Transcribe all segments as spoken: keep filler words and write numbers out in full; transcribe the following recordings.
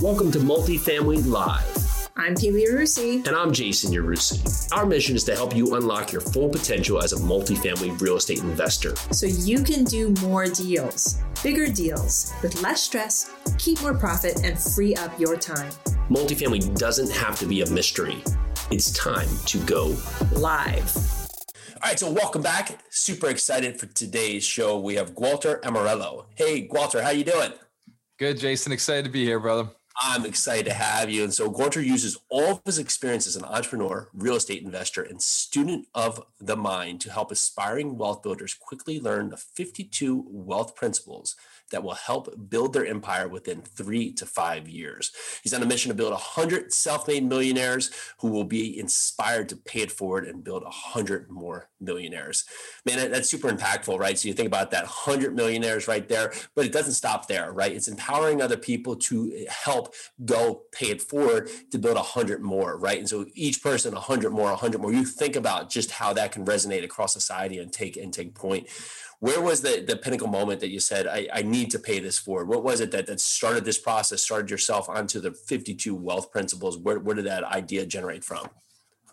Welcome to Multifamily Live. I'm Tiwi Arusi. And I'm Jason Arusi. Our mission is to help you unlock your full potential as a multifamily real estate investor, so you can do more deals, bigger deals, with less stress, keep more profit, and free up your time. Multifamily doesn't have to be a mystery. It's time to go live. All right, so welcome back. Super excited for today's show. We have Walter Amarello. Hey, Walter, how you doing? Good, Jason. Excited to be here, brother. I'm excited to have you. And so Gunter uses all of his experience as an entrepreneur, real estate investor, and student of the mind to help aspiring wealth builders quickly learn the fifty-two wealth principles that will help build their empire within three to five years. He's on a mission to build one hundred self-made millionaires who will be inspired to pay it forward and build one hundred more millionaires. Man, that's super impactful, right? So you think about that one hundred millionaires right there, but it doesn't stop there, right? It's empowering other people to help go pay it forward to build one hundred more, right? And so each person, one hundred more, one hundred more. You think about just how that can resonate across society and take and take point. Where was the, the pinnacle moment that you said, I, I need to pay this forward? What was it that, that started this process, started yourself onto the fifty-two wealth principles? Where, where did that idea generate from?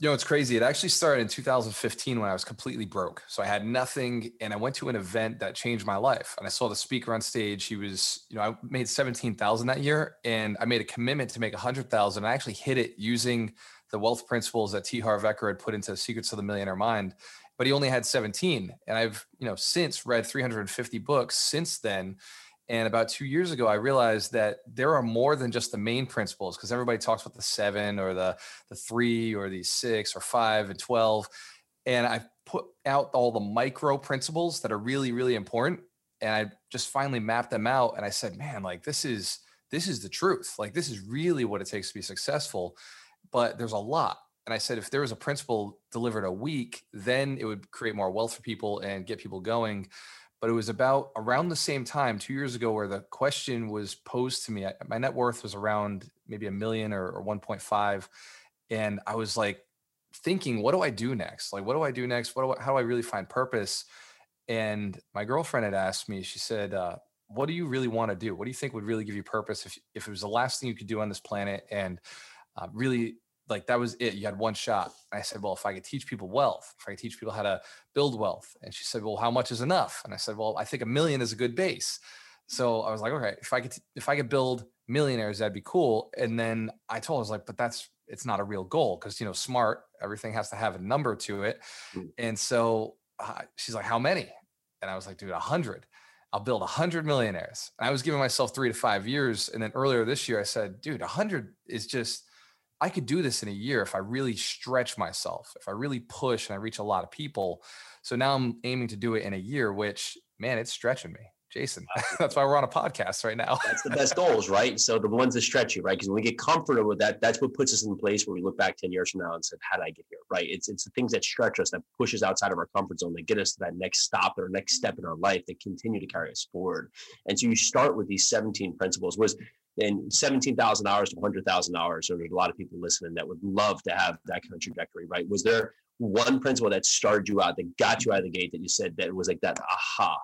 You know, it's crazy. It actually started in two thousand fifteen when I was completely broke. So I had nothing, and I went to an event that changed my life. And I saw the speaker on stage. He was, you know, I made seventeen thousand dollars that year, and I made a commitment to make one hundred thousand dollars. I actually hit it using the wealth principles that T. Harv Eker had put into Secrets of the Millionaire Mind. But he only had seventeen. And I've, you know, since read three hundred fifty books since then. And about two years ago, I realized that there are more than just the main principles, because everybody talks about the seven or the, the three or the six or five and twelve. And I've put out all the micro principles that are really, really important. And I just finally mapped them out. And I said, man, like this is, this is the truth. Like this is really what it takes to be successful, but there's a lot. And I said, if there was a principle delivered a week, then it would create more wealth for people and get people going. But it was about around the same time, two years ago, where the question was posed to me. I, my net worth was around maybe a million or, or one point five. And I was like thinking, what do I do next? Like, what do I do next? What do I, how do I really find purpose? And my girlfriend had asked me, she said, uh, what do you really want to do? What do you think would really give you purpose if, if it was the last thing you could do on this planet? And uh, really, like that was it. You had one shot. I said, well, if I could teach people wealth, if I could teach people how to build wealth. And she said, well, how much is enough? And I said, well, I think a million is a good base. So I was like, all right, if I could, if I could build millionaires, that'd be cool. And then I told her, I was like, but that's, it's not a real goal. Cause you know, smart, everything has to have a number to it. And so uh, she's like, how many? And I was like, dude, a hundred. I'll build one hundred millionaires. And I was giving myself three to five years. And then earlier this year, I said, dude, one hundred is just, I could do this in a year if I really stretch myself, if I really push and I reach a lot of people. So now I'm aiming to do it in a year, which, man, it's stretching me. Jason, that's why we're on a podcast right now. That's the best goals, right? So the ones that stretch you, right? Because when we get comfortable with that, that's what puts us in place where we look back ten years from now and said, how did I get here, right? It's it's the things that stretch us, that push us outside of our comfort zone, that get us to that next stop or next step in our life, that continue to carry us forward. And so you start with these seventeen principles. Was And seventeen thousand dollars to one hundred thousand dollars, so there's a lot of people listening that would love to have that kind of trajectory, right? Was there one principle that started you out, that got you out of the gate, that you said that it was like that aha?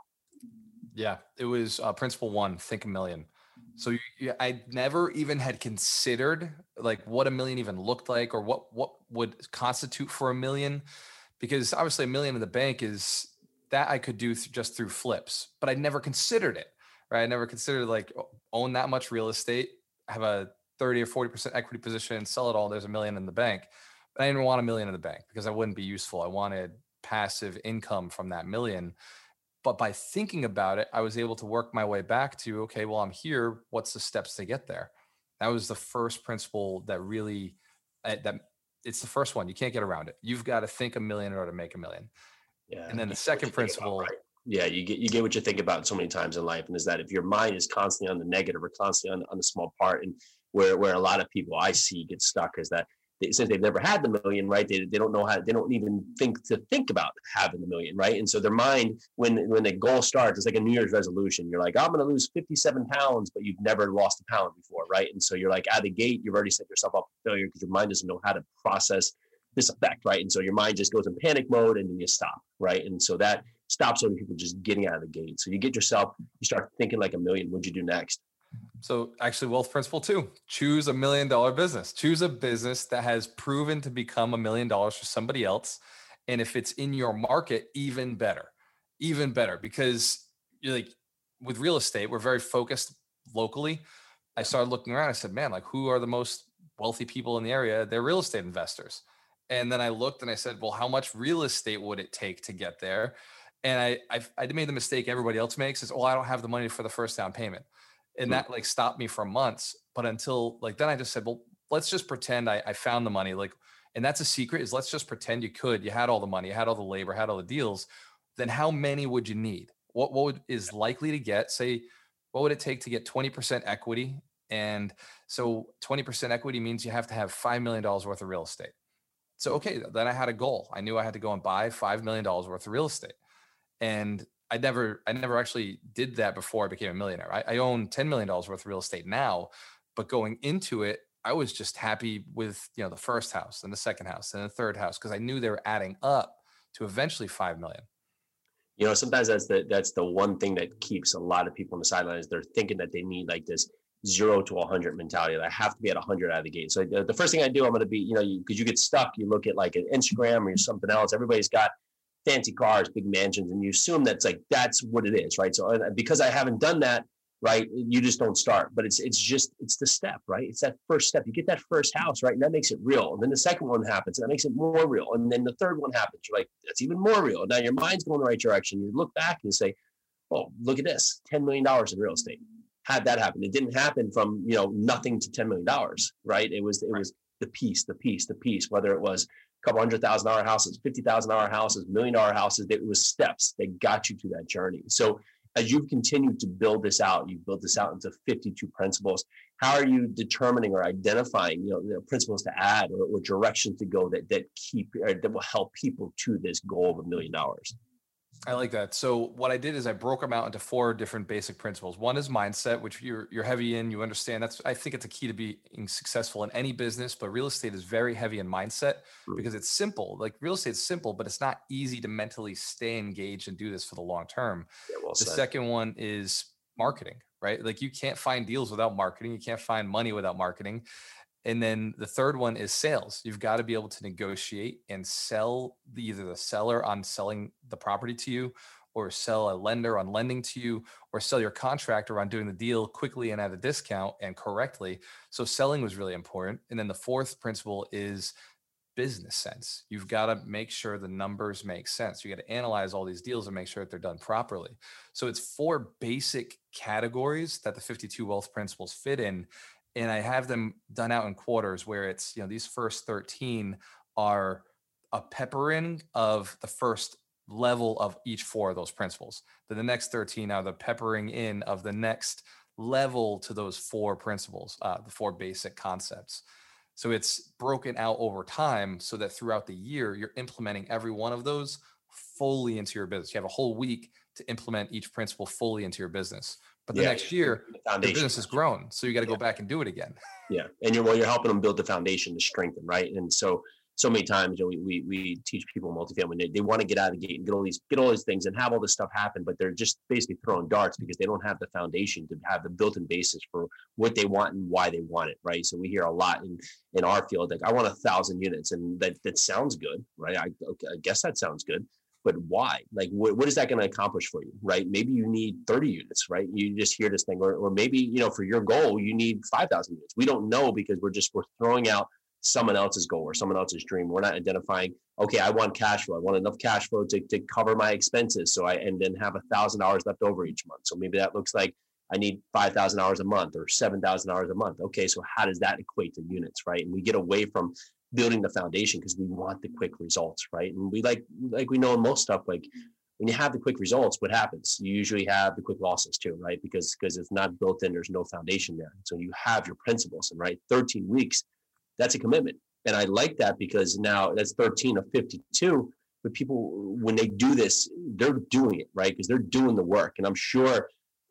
Yeah, it was uh, principle one, think a million. So you, you, I never even had considered like what a million even looked like or what, what would constitute for a million, because obviously a million in the bank is that I could do th- just through flips, but I never considered it. Right. I never considered like own that much real estate, have a thirty or forty percent equity position, sell it all. There's a million in the bank. But I didn't want a million in the bank because I wouldn't be useful. I wanted passive income from that million. But by thinking about it, I was able to work my way back to, okay, well, I'm here. What's the steps to get there? That was the first principle that really, that it's the first one. You can't get around it. You've got to think a million in order to make a million. Yeah. And then the second principle. Right. Yeah, you get you get what you think about so many times in life, and is that if your mind is constantly on the negative or constantly on, on the small part, and where where a lot of people I see get stuck is that they, since they've never had the million, right, they they don't know how, they don't even think to think about having the million, right? And so their mind, when when the goal starts, it's like a New Year's resolution. You're like, I'm going to lose fifty-seven pounds, but you've never lost a pound before, right? And so you're like out of the gate, you've already set yourself up for failure because your mind doesn't know how to process this effect, right? And so your mind just goes in panic mode, and then you stop, right? And so that stops other people just getting out of the gate. So you get yourself, you start thinking like a million. What'd you do next? So actually wealth principle two, choose a million dollar business, choose a business that has proven to become a million dollars for somebody else. And if it's in your market, even better, even better, because you're like with real estate, we're very focused locally. I started looking around. I said, man, like who are the most wealthy people in the area? They're real estate investors. And then I looked and I said, well, how much real estate would it take to get there? And I, I, I made the mistake everybody else makes is, oh, I don't have the money for the first down payment. And that like stopped me for months. But until like, then I just said, well, let's just pretend I, I found the money. Like, and that's a secret is let's just pretend you could, you had all the money, you had all the labor, had all the deals. Then how many would you need? What, what would, is likely to get, say, what would it take to get twenty percent equity? And so twenty percent equity means you have to have five million dollars worth of real estate. So, okay, then I had a goal. I knew I had to go and buy five million dollars worth of real estate. And I never, I never actually did that before I became a millionaire. I, I own ten million dollars worth of real estate now, but going into it, I was just happy with, you know, the first house and the second house and the third house, because I knew they were adding up to eventually five million. You know, sometimes that's the, that's the one thing that keeps a lot of people on the sidelines. They're thinking that they need like this zero to a hundred mentality. I have to be at a hundred out of the gate. So the, the first thing I do, I'm going to be, you know, you, cause you get stuck. You look at like an Instagram or something else. Everybody's got fancy cars, big mansions, and you assume that's like, that's what it is, right? So because I haven't done that, right, you just don't start. But it's it's just, it's the step, right? It's that first step. You get that first house, right? And that makes it real. And then the second one happens, and that makes it more real. And then the third one happens. You're like, that's even more real. Now your mind's going the right direction. You look back and say, oh, look at this, ten million dollars in real estate. Had that happen. It didn't happen from, you know, nothing to ten million dollars, right? It was, it was the piece, the piece, the piece, whether it was couple hundred thousand dollar houses, fifty thousand dollar houses, million dollar houses. It was steps that got you to that journey. So as you've continued to build this out, you've built this out into fifty-two principles. How are you determining or identifying, you know, the principles to add or, or directions to go that that keep or that will help people to this goal of a million dollars? I like that. So what I did is I broke them out into four different basic principles. One is mindset, which you're you're heavy in. You understand that's. I think it's a key to being successful in any business, but real estate is very heavy in mindset because it's simple. Like real estate is simple, but it's not easy to mentally stay engaged and do this for the long term. Yeah, well said. The second one is marketing, right? Like you can't find deals without marketing. You can't find money without marketing. And then the third one is sales. You've got to be able to negotiate and sell the, either the seller on selling the property to you, or sell a lender on lending to you, or sell your contractor on doing the deal quickly and at a discount and correctly. So selling was really important. And then the fourth principle is business sense. You've got to make sure the numbers make sense. You got to analyze all these deals and make sure that they're done properly. So it's four basic categories that the fifty-two wealth principles fit in. And I have them done out in quarters where it's, you know, these first thirteen are a peppering of the first level of each four of those principles. Then the next thirteen are the peppering in of the next level to those four principles, uh, the four basic concepts. So it's broken out over time so that throughout the year, you're implementing every one of those fully into your business. You have a whole week to implement each principle fully into your business. But the yeah, next year, the, the business has grown. So you got to yeah. go back and do it again. Yeah. And you're, well, you're helping them build the foundation to strengthen, right? And so, so many times, you know, we, we, we teach people multifamily, they, they want to get out of the gate and get all these, get all these things and have all this stuff happen, but they're just basically throwing darts because they don't have the foundation to have the built-in basis for what they want and why they want it. Right. So we hear a lot in, in our field, like I want a thousand units, and that, that sounds good. Right. I, okay, I guess that sounds good. But why? Like, what, what is that going to accomplish for you, right? Maybe you need thirty units, right? You just hear this thing, or, or maybe, you know, for your goal, you need five thousand units. We don't know because we're just, we're throwing out someone else's goal or someone else's dream. We're not identifying, okay, I want cash flow. I want enough cash flow to, to cover my expenses. So I, and then have one thousand dollars left over each month. So maybe that looks like I need five thousand dollars a month or seven thousand dollars a month. Okay, so how does that equate to units, right? And we get away from building the foundation because we want the quick results, right? And we like, like we know in most stuff, like when you have the quick results, what happens? You usually have the quick losses too, right? Because because it's not built in, there's no foundation there. So you have your principles, and right, thirteen weeks, that's a commitment. And I like that because now that's thirteen of fifty-two, but people, when they do this, they're doing it, right? Because they're doing the work. And I'm sure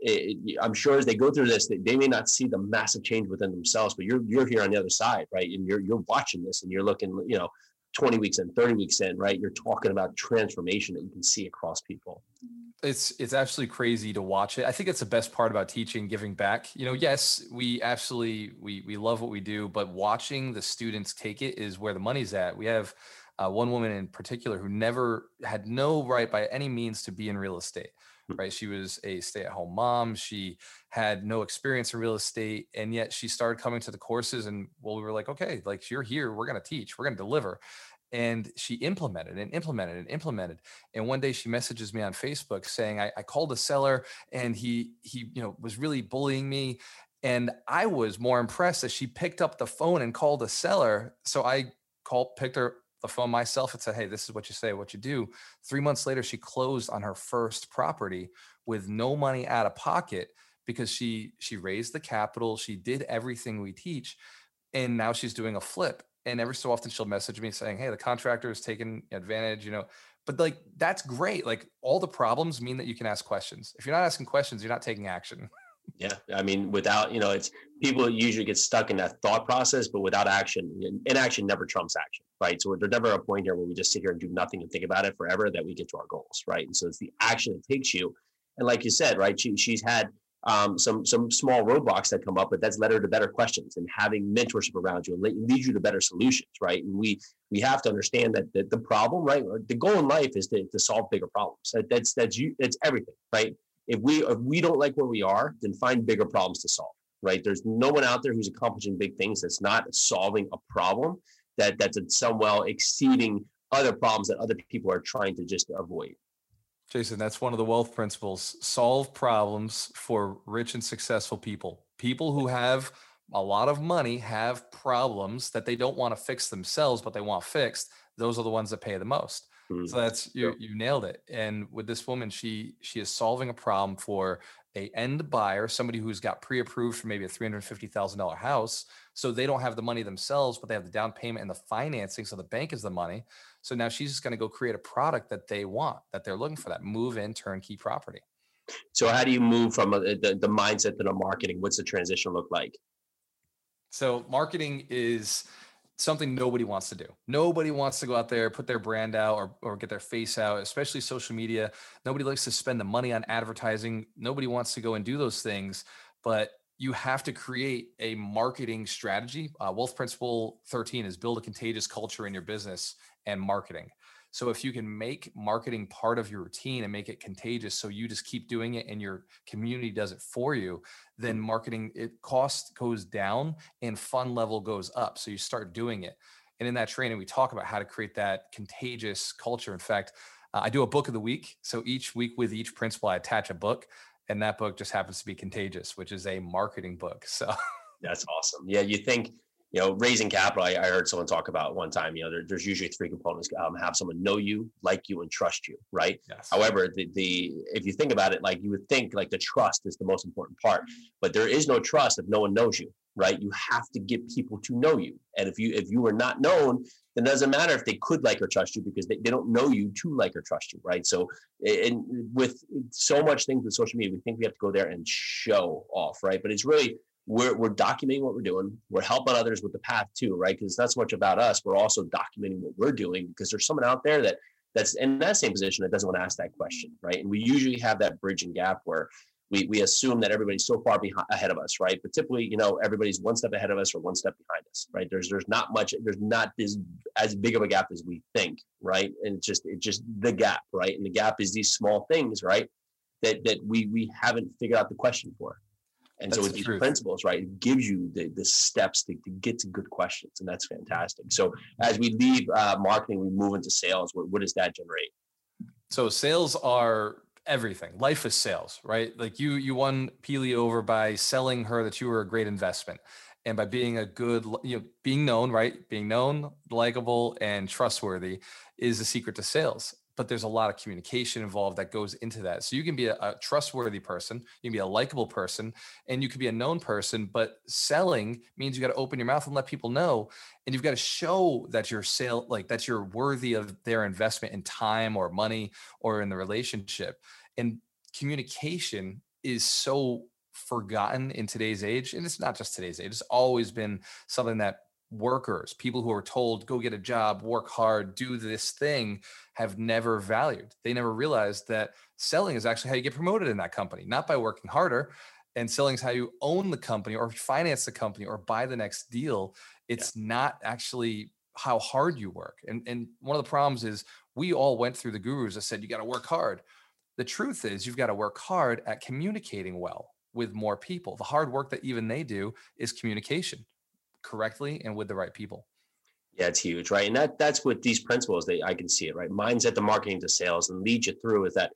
It, I'm sure as they go through this, they may not see the massive change within themselves, but you're you're here on the other side, right? And you're you're watching this, and you're looking, you know, twenty weeks in, thirty weeks in, right? You're talking about transformation that you can see across people. It's it's absolutely crazy to watch it. I think that's the best part about teaching, giving back. You know, yes, we absolutely, we we love what we do, but watching the students take it is where the money's at. We have uh, one woman in particular who never had no right by any means to be in real estate, right? She was a stay-at-home mom. She had no experience in real estate. And yet she started coming to the courses and well, we were like, okay, like you're here, we're going to teach, we're going to deliver. And she implemented and implemented and implemented. And one day she messages me on Facebook saying, I, I called a seller and he, he, you know, was really bullying me. And I was more impressed that she picked up the phone and called a seller. So I called, picked her the phone myself and said, hey, this is what you say, what you do. Three months later, she closed on her first property with no money out of pocket because she she raised the capital. She did everything we teach. And now she's doing a flip. And every so often she'll message me saying, hey, the contractor is taking advantage, you know, but like, that's great. Like all the problems mean that you can ask questions. If you're not asking questions, you're not taking action. Yeah. I mean, without, you know, it's people usually get stuck in that thought process, but without action, inaction never trumps action, right? So there's never a point here where we just sit here and do nothing and think about it forever that we get to our goals, right? And so it's the action that takes you. And like you said, right, she, she's had um, some some small roadblocks that come up, but that's led her to better questions and having mentorship around you and lead you to better solutions, right? And we we have to understand that the, the problem, right? The goal in life is to, to solve bigger problems. That, that's, that's, you, that's everything, right? If we if we don't like where we are, then find bigger problems to solve, right? There's no one out there who's accomplishing big things that's not solving a problem that that's in some well exceeding other problems that other people are trying to just avoid. Jason, that's one of the wealth principles. Solve problems for rich and successful people. People who have a lot of money have problems that they don't want to fix themselves, but they want fixed. Those are the ones that pay the most. So that's, you, you nailed it. And with this woman, she, she is solving a problem for a end buyer, somebody who's got pre-approved for maybe a three hundred fifty thousand dollars house. So they don't have the money themselves, but they have the down payment and the financing. So the bank is the money. So now she's just going to go create a product that they want, that they're looking for, that move in turnkey property. So how do you move from a, the, the mindset to the marketing? What's the transition look like? So marketing is something nobody wants to do. Nobody wants to go out there, put their brand out or, or get their face out, especially social media. Nobody likes to spend the money on advertising. Nobody wants to go and do those things, but you have to create a marketing strategy. Uh, Wealth Principle thirteen is build a contagious culture in your business and marketing. So if you can make marketing part of your routine and make it contagious, so you just keep doing it and your community does it for you, then marketing, it cost goes down and fun level goes up. So you start doing it. And in that training, we talk about how to create that contagious culture. In fact, uh, I do a book of the week. So each week with each principle, I attach a book, and that book just happens to be Contagious, which is a marketing book. So that's awesome. Yeah. You think, you know, raising capital, I, I heard someone talk about one time, you know, there, there's usually three components, um, have someone know you, like you, and trust you, right? Yes. However, the, the if you think about it, like you would think like the trust is the most important part, but there is no trust if no one knows you, right? You have to get people to know you. And if you if you are not known, then it doesn't matter if they could like or trust you because they, they don't know you to like or trust you, right? So and with so much things with social media, we think we have to go there and show off, right? But it's really, We're, we're documenting what we're doing. We're helping others with the path too, right? Because it's not so much about us. We're also documenting what we're doing because there's someone out there that that's in that same position that doesn't want to ask that question, right? And we usually have that bridge and gap where we we assume that everybody's so far behind, ahead of us, right? But typically, you know, everybody's one step ahead of us or one step behind us, right? There's there's not much, there's not this as big of a gap as we think, right? And it's just it's just the gap, right? And the gap is these small things, right? That that we we haven't figured out the question for. And that's so with the these principles, right, it gives you the, the steps to, to get to good questions. And that's fantastic. So as we leave uh, marketing, we move into sales. What, what does that generate? So sales are everything. Life is sales, right? Like you, you won Peely over by selling her that you were a great investment and by being a good, you know, being known, right? Being known, likable, and trustworthy is the secret to sales. But there's a lot of communication involved that goes into that. So you can be a, a trustworthy person, you can be a likable person, and you can be a known person, but selling means you got to open your mouth and let people know. And you've got to show that you're sale, like that you're worthy of their investment in time or money or in the relationship. And communication is so forgotten in today's age. And it's not just today's age. It's always been something that workers, people who are told, go get a job, work hard, do this thing, have never valued. They never realized that selling is actually how you get promoted in that company, not by working harder. And selling is how you own the company or finance the company or buy the next deal. It's yeah. not actually how hard you work. And, and one of the problems is we all went through the gurus that said, you got to work hard. The truth is you've got to work hard at communicating well with more people. The hard work that even they do is communication correctly and with the right people. Yeah, it's huge, right? And that that's what these principles, they I can see it, right? Mindset to marketing to sales and lead you through is that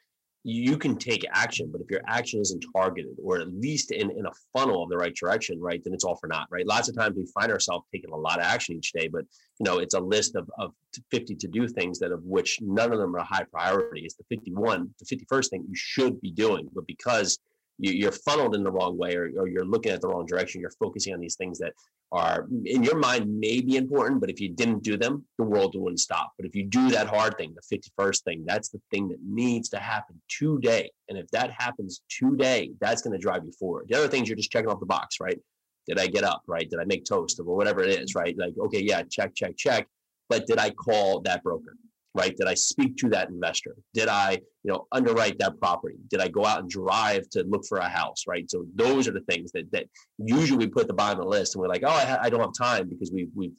you can take action, but if your action isn't targeted or at least in, in a funnel of the right direction, right, then it's all for naught, right? Lots of times we find ourselves taking a lot of action each day, but you know, it's a list of, of fifty to do things that of which none of them are high priority. It's the fifty-first, the fifty-first thing you should be doing, but because you're funneled in the wrong way or, or you're looking at the wrong direction, you're focusing on these things that are in your mind may be important, but if you didn't do them, the world wouldn't stop. But if you do that hard thing, the fifty-first thing, that's the thing that needs to happen today. And if that happens today, that's going to drive you forward. The other things you're just checking off the box, right? Did I get up, right? Did I make toast or whatever it is, right? Like, okay, yeah, check, check, check. But did I call that broker? Right? Did I speak to that investor? Did I, you know, underwrite that property? Did I go out and drive to look for a house? Right? So those are the things that that usually we put at the bottom of the list, and we're like, oh, I, ha- I don't have time because we we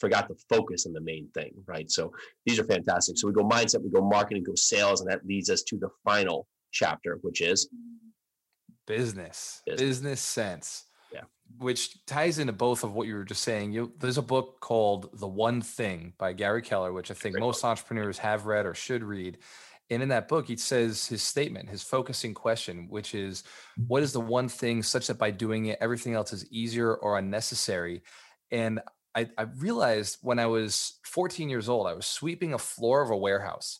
forgot to focus on the main thing, right? So these are fantastic. So we go mindset, we go marketing, go sales, and that leads us to the final chapter, which is business, business, business sense. Yeah, which ties into both of what you were just saying. You, there's a book called The One Thing by Gary Keller, which I think most entrepreneurs have read or should read. And in that book, he says his statement, his focusing question, which is, what is the one thing such that by doing it, everything else is easier or unnecessary? And I, I realized when I was fourteen years old, I was sweeping a floor of a warehouse.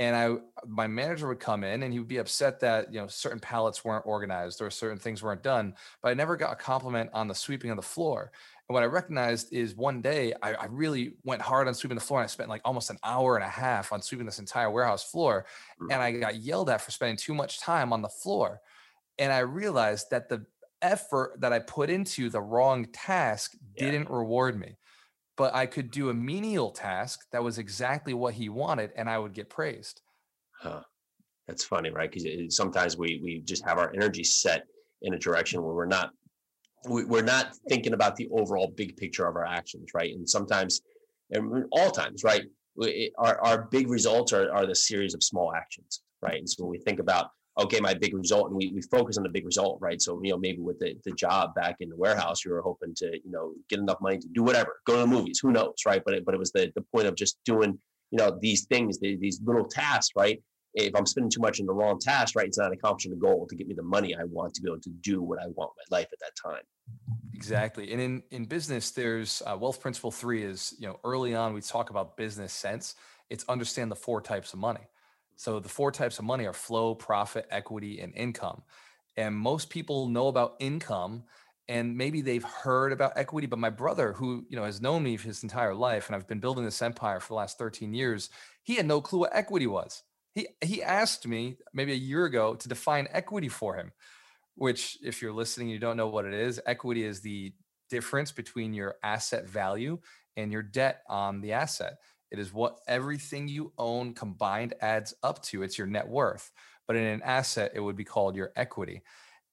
And I, my manager would come in and he would be upset that, you know, certain pallets weren't organized or certain things weren't done, but I never got a compliment on the sweeping of the floor. And what I recognized is one day I, I really went hard on sweeping the floor, and I spent like almost an hour and a half on sweeping this entire warehouse floor. And I got yelled at for spending too much time on the floor. And I realized that the effort that I put into the wrong task yeah. didn't reward me. But I could do a menial task that was exactly what he wanted, and I would get praised. Huh. That's funny, right? Because sometimes we we just have our energy set in a direction where we're not we, we're not thinking about the overall big picture of our actions, right? And sometimes, and all times, right? It, our our big results are are the series of small actions, right? And so when we think about, okay, my big result, and we, we focus on the big result, right? So, you know, maybe with the, the job back in the warehouse, you were hoping to, you know, get enough money to do whatever, go to the movies, who knows, right? But it, but it was the, the point of just doing, you know, these things, the, these little tasks, right? If I'm spending too much in the wrong task, right, it's not accomplishing the goal to get me the money I want to be able to do what I want in my life at that time. Exactly. And in, in business, there's uh, wealth principle three is, you know, early on, we talk about business sense. It's understand the four types of money. So the four types of money are flow, profit, equity, and income. And most people know about income, and maybe they've heard about equity, but my brother, who, you know, has known me his entire life, and I've been building this empire for the last thirteen years, he had no clue what equity was. He he asked me maybe a year ago to define equity for him, which if you're listening, you don't know what it is. Equity is the difference between your asset value and your debt on the asset. It is what everything you own combined adds up to. It's your net worth. But in an asset, it would be called your equity.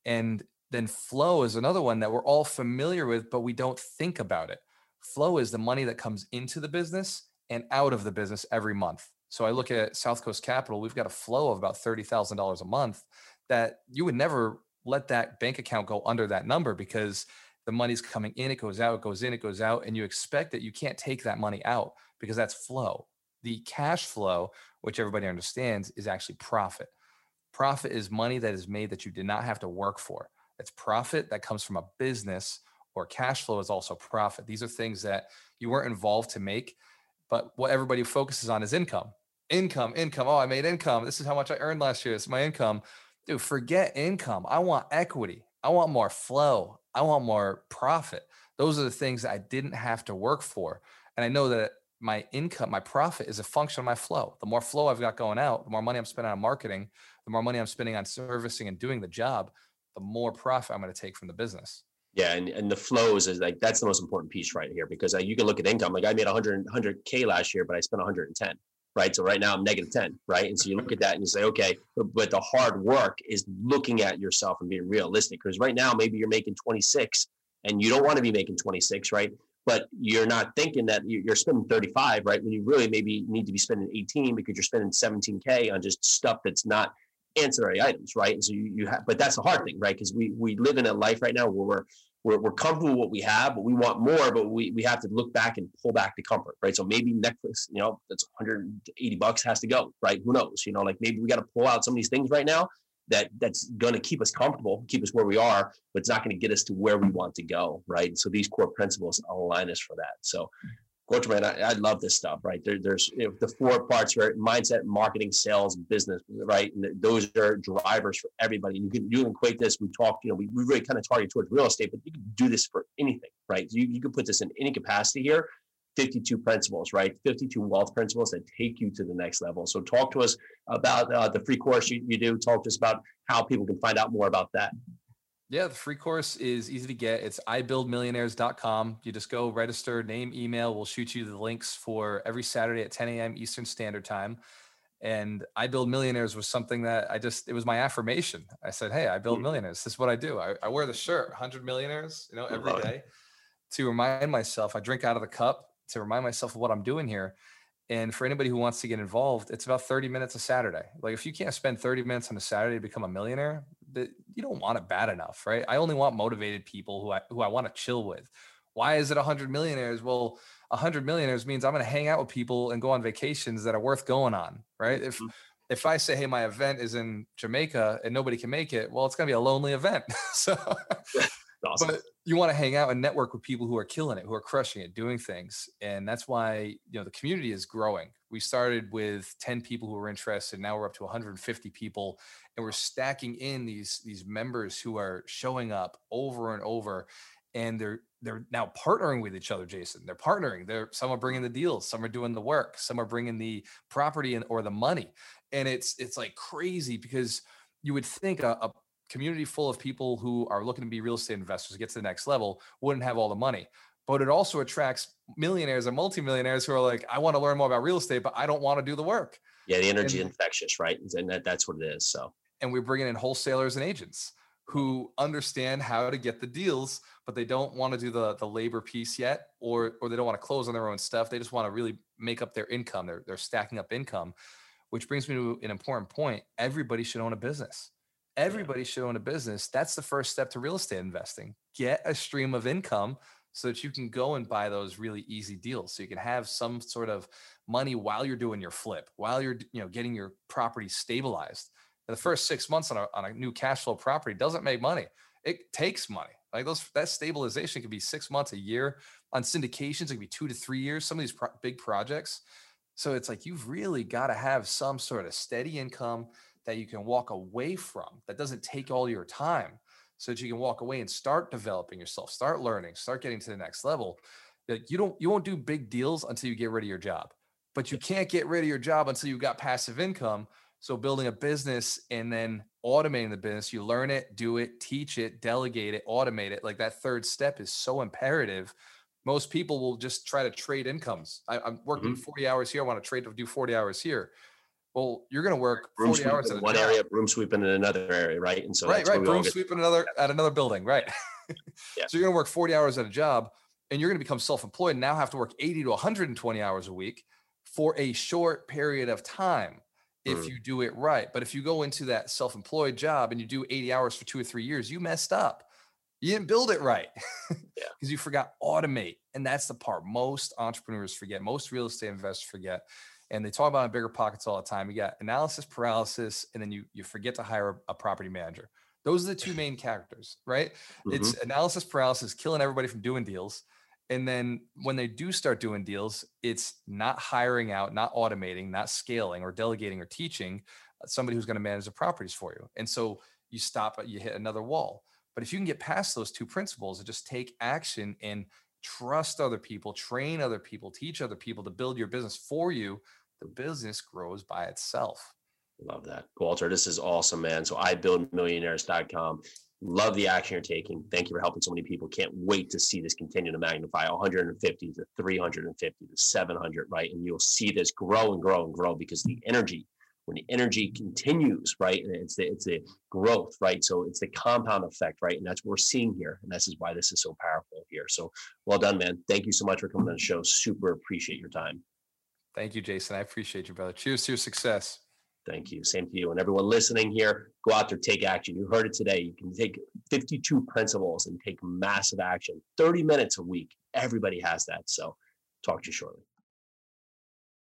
And then flow is another one that we're all familiar with, but we don't think about it. Flow is the money that comes into the business and out of the business every month. So I look at South Coast Capital, we've got a flow of about thirty thousand dollars a month that you would never let that bank account go under that number because the money's coming in, it goes out, it goes in, it goes out, and you expect that you can't take that money out because that's flow. The cash flow, which everybody understands, is actually profit. Profit is money that is made that you did not have to work for. It's profit that comes from a business, or cash flow is also profit. These are things that you weren't involved to make, but what everybody focuses on is income. Income, income, oh, I made income. This is how much I earned last year, it's my income. Dude, forget income, I want equity. I want more flow. I want more profit. Those are the things that I didn't have to work for. And I know that my income, my profit is a function of my flow. The more flow I've got going out, the more money I'm spending on marketing, the more money I'm spending on servicing and doing the job, the more profit I'm going to take from the business. Yeah. And, and the flows is like, that's the most important piece right here, because you can look at income. Like I made one hundred K last year, but I spent one hundred ten, right? So right now I'm negative ten, right? And so you look at that and you say, okay, but, but the hard work is looking at yourself and being realistic. Because right now, maybe you're making twenty-six and you don't want to be making twenty-six, right? But you're not thinking that you're spending thirty-five, right? When you really maybe need to be spending eighteen, because you're spending seventeen K on just stuff that's not ancillary items, right? And so you, you have, but that's the hard thing, right? Because we we live in a life right now where we're we're, we're comfortable with what we have, but we want more. But we we have to look back and pull back the comfort, right? So maybe Netflix, you know, that's one hundred eighty bucks has to go, right? Who knows? You know, like maybe we got to pull out some of these things right now that that's going to keep us comfortable, keep us where we are, but it's not going to get us to where we want to go, right? And so these core principles align us for that. So, Gotcha, man, I, I love this stuff, right? There, there's you know, the four parts, right? Mindset, marketing, sales, business, right? And those are drivers for everybody. You can you can equate this. We talked, you know, we, we really kind of target towards real estate, but you can do this for anything, right? You you can put this in any capacity here. fifty-two principles, right? fifty-two wealth principles that take you to the next level. So talk to us about uh, the free course you, you do. Talk to us about how people can find out more about that. Yeah, the free course is easy to get. It's i build millionaires dot com. You just go register, name, email. We'll shoot you the links for every Saturday at ten a.m. Eastern Standard Time. And I Build Millionaires was something that I just, it was my affirmation. I said, hey, I build millionaires. This is what I do. I, I wear the shirt, one hundred millionaires, you know, every day to remind myself. I drink out of the cup to remind myself of what I'm doing here. And for anybody who wants to get involved, it's about thirty minutes a Saturday. Like if you can't spend thirty minutes on a Saturday to become a millionaire, you don't want it bad enough, right? I only want motivated people who I who I want to chill with. Why is it one hundred millionaires? Well, one hundred millionaires means I'm going to hang out with people and go on vacations that are worth going on, right? If mm-hmm. if I say, hey, my event is in Jamaica and nobody can make it, well, it's going to be a lonely event. So, awesome. But you want to hang out and network with people who are killing it, who are crushing it, doing things. And that's why, you know, the community is growing. We started with ten people who were interested. Now we're up to one hundred fifty people, and we're stacking in these, these members who are showing up over and over, and they're, they're now partnering with each other, Jason. They're partnering. They're, some are bringing the deals. Some are doing the work. Some are bringing the property and, or the money. And it's, it's like crazy, because you would think a, a community full of people who are looking to be real estate investors, get to the next level, wouldn't have all the money, but it also attracts millionaires and multimillionaires who are like, I want to learn more about real estate, but I don't want to do the work. Yeah. The energy and, infectious, right? And that, that's what it is. So, and we're bringing in wholesalers and agents who understand how to get the deals, but they don't want to do the, the labor piece yet, or, or they don't want to close on their own stuff. They just want to really make up their income. They're, they're stacking up income, which brings me to an important point. Everybody should own a business. Everybody should own a business. That's the first step to real estate investing. Get a stream of income so that you can go and buy those really easy deals. So you can have some sort of money while you're doing your flip, while you're you know getting your property stabilized. The first six months on a, on a new cash flow property doesn't make money. It takes money. Like those that stabilization could be six months, a year. On syndications, it could be two to three years. Some of these pro- big projects. So it's like you've really got to have some sort of steady income that you can walk away from, that doesn't take all your time, so that you can walk away and start developing yourself, start learning, start getting to the next level. Like you don't, you won't do big deals until you get rid of your job, but you can't get rid of your job until you've got passive income. So building a business and then automating the business, you learn it, do it, teach it, delegate it, automate it. Like that third step is so imperative. Most people will just try to trade incomes. I, I'm working mm-hmm. forty hours here. I want to trade to do forty hours here. Well, you're going to work forty hours in one area, room sweeping in another area, right? And so right, right, room sweeping another at another building, right? Yeah. So you're going to work forty hours at a job, and you're going to become self-employed and now have to work eighty to one hundred twenty hours a week for a short period of time if mm. you do it right. But if you go into that self-employed job and you do eighty hours for two or three years, you messed up. You didn't build it right because yeah. you forgot automate, and that's the part most entrepreneurs forget, most real estate investors forget. And they talk about in BiggerPockets all the time. You got analysis paralysis, and then you you forget to hire a, a property manager. Those are the two main characters, right? Mm-hmm. It's analysis paralysis, killing everybody from doing deals. And then when they do start doing deals, it's not hiring out, not automating, not scaling or delegating or teaching somebody who's going to manage the properties for you. And so you stop, you hit another wall. But if you can get past those two principles and just take action and trust other people, train other people, teach other people to build your business for you, the business grows by itself. Love that. Walter, this is awesome, man. So i build millionaires dot com. Love the action you're taking. Thank you for helping so many people. Can't wait to see this continue to magnify one hundred fifty to three hundred fifty to seven hundred, right? And you'll see this grow and grow and grow because the energy, when the energy continues, right? And it's the, it's the growth, right? So it's the compound effect, right? And that's what we're seeing here. And this is why this is so powerful here. So well done, man. Thank you so much for coming on the show. Super appreciate your time. Thank you, Jason. I appreciate you, brother. Cheers to your success. Thank you. Same to you. And everyone listening here, go out there, take action. You heard it today. You can take fifty-two principles and take massive action. thirty minutes a week. Everybody has that. So talk to you shortly.